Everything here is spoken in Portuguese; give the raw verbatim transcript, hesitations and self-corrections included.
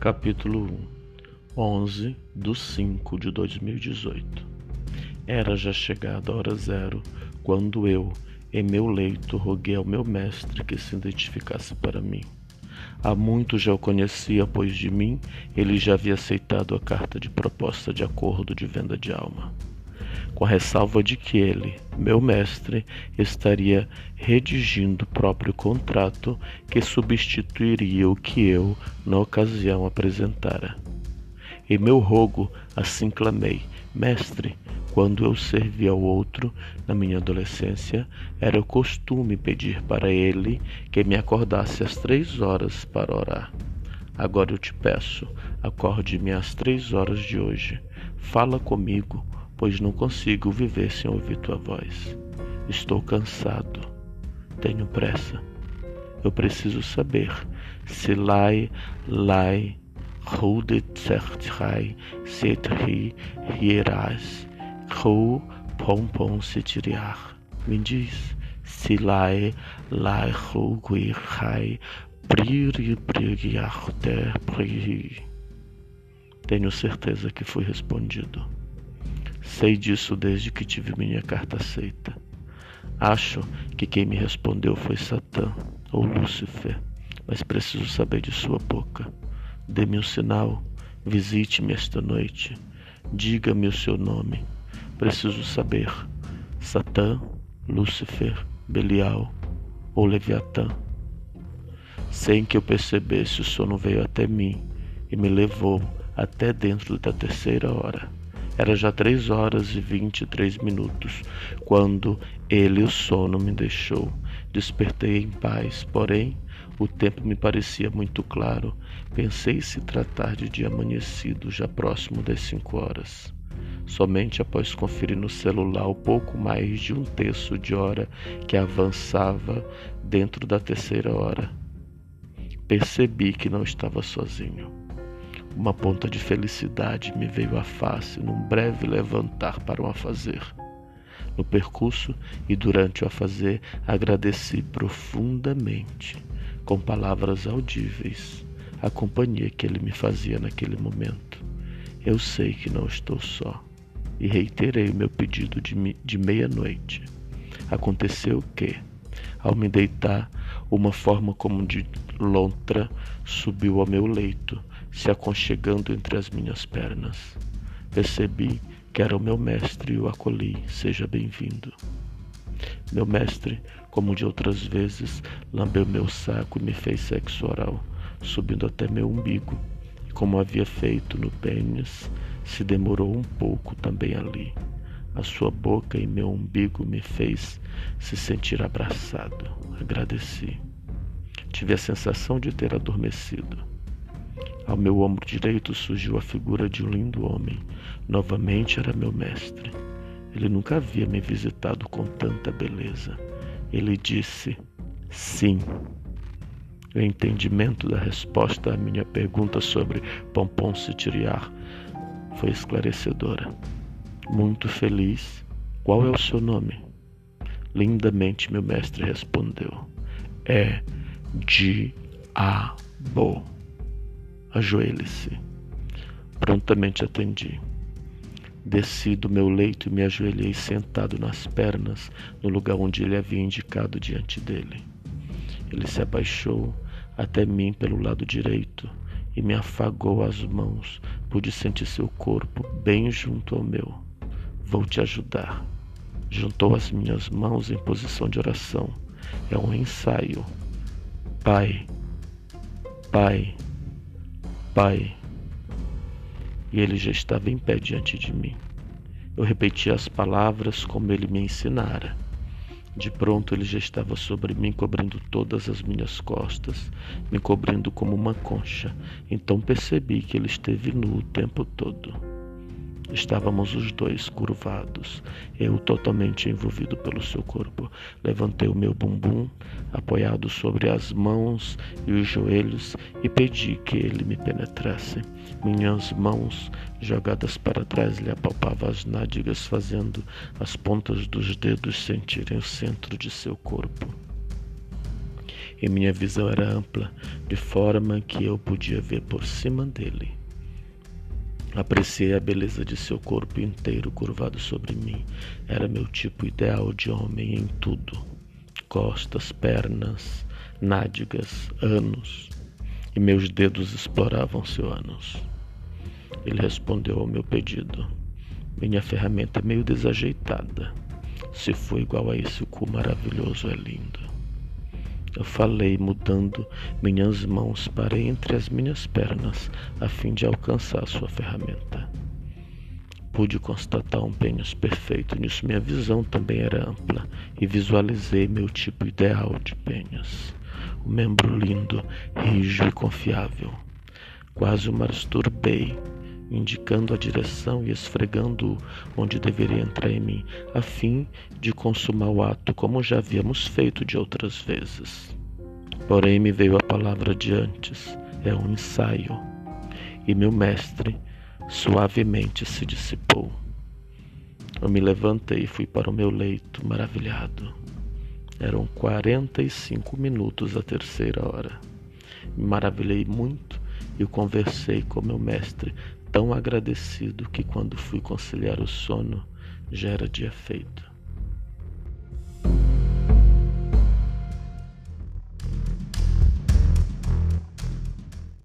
capítulo onze do cinco de dois mil e dezoito. Era já chegada a hora zero, quando eu, em meu leito, roguei ao meu mestre que se identificasse para mim. Há muito já o conhecia, pois de mim ele já havia aceitado a carta de proposta de acordo de venda de alma, com a ressalva de que ele, meu mestre, estaria redigindo o próprio contrato que substituiria o que eu, na ocasião, apresentara. Em meu rogo, assim clamei: mestre, quando eu servia ao outro, na minha adolescência, era costume pedir para ele que me acordasse às três horas para orar. Agora eu te peço, acorde-me às três horas de hoje. Fala comigo, pois não consigo viver sem ouvir tua voz. Estou cansado. Tenho pressa. Eu preciso saber se lai, lai, rude zertrai, setri, hieras, ru, pompom setiriar. Me diz se lai, lai, ru, guirrai, priri, pririar, ter, priri. Tenho certeza que fui respondido. Sei disso desde que tive minha carta aceita. Acho que quem me respondeu foi Satã ou Lúcifer, mas preciso saber de sua boca. Dê-me um sinal, visite-me esta noite, diga-me o seu nome. Preciso saber: Satã, Lúcifer, Belial ou Leviatã. Sem que eu percebesse, o sono veio até mim e me levou até dentro da terceira hora. Era já três horas e vinte e três minutos, quando ele, o sono, me deixou. Despertei em paz, porém, o tempo me parecia muito claro. Pensei se tratar de dia amanhecido, já próximo das cinco horas. Somente após conferir no celular o pouco mais de um terço de hora que avançava dentro da terceira hora, percebi que não estava sozinho. Uma ponta de felicidade me veio à face num breve levantar para o afazer. No percurso e durante o afazer, agradeci profundamente, com palavras audíveis, a companhia que ele me fazia naquele momento. Eu sei que não estou só, e reiterei o meu pedido de, me- de meia-noite. Aconteceu que, ao me deitar, uma forma como de lontra subiu ao meu leito, se aconchegando entre as minhas pernas. Percebi que era o meu mestre e o acolhi. Seja bem-vindo. Meu mestre, como de outras vezes, lambeu meu saco e me fez sexo oral, subindo até meu umbigo, e como havia feito no pênis, se demorou um pouco também ali. A sua boca e meu umbigo me fez se sentir abraçado. Agradeci. Tive a sensação de ter adormecido. Ao meu ombro direito surgiu a figura de um lindo homem. Novamente era meu mestre. Ele nunca havia me visitado com tanta beleza. Ele disse: sim. O entendimento da resposta à minha pergunta sobre Pompom Sitiriar foi esclarecedora. Muito feliz. Qual é o seu nome? Lindamente meu mestre respondeu: é Diabo. Ajoelhe-se. Prontamente atendi. Desci do meu leito e me ajoelhei sentado nas pernas, no lugar onde ele havia indicado diante dele. Ele se abaixou até mim pelo lado direito e me afagou as mãos. Pude sentir seu corpo bem junto ao meu. Vou te ajudar. Juntou as minhas mãos em posição de oração. É um ensaio. Pai, Pai, Pai. E ele já estava em pé diante de mim. Eu repetia as palavras como ele me ensinara. De pronto ele já estava sobre mim, cobrindo todas as minhas costas, me cobrindo como uma concha. Então percebi que ele esteve nu o tempo todo. Estávamos os dois curvados, eu totalmente envolvido pelo seu corpo. Levantei o meu bumbum, apoiado sobre as mãos e os joelhos, e pedi que ele me penetrasse. Minhas mãos, jogadas para trás, lhe apalpavam as nádegas, fazendo as pontas dos dedos sentirem o centro de seu corpo. e minha visão era ampla, de forma que eu podia ver por cima dele. Apreciei a beleza de seu corpo inteiro curvado sobre mim. Era meu tipo ideal de homem em tudo: costas, pernas, nádegas, ânus. E meus dedos exploravam seu ânus. Ele respondeu ao meu pedido. Minha ferramenta é meio desajeitada. Se for igual a esse, o cu maravilhoso é lindo. Eu falei, mudando minhas mãos para entre as minhas pernas, a fim de alcançar sua ferramenta. Pude constatar um pênis perfeito, nisso minha visão também era ampla, e visualizei meu tipo ideal de pênis. Um membro lindo, rijo e confiável. Quase o masturbei, indicando a direção e esfregando-o onde deveria entrar em mim, a fim de consumar o ato como já havíamos feito de outras vezes. Porém me veio a palavra de antes, é um ensaio, e meu mestre suavemente se dissipou. Eu me levantei e fui para o meu leito, maravilhado. Eram quarenta e cinco minutos à terceira hora. Me maravilhei muito e conversei com meu mestre, tão agradecido que quando fui conciliar o sono já era dia feito.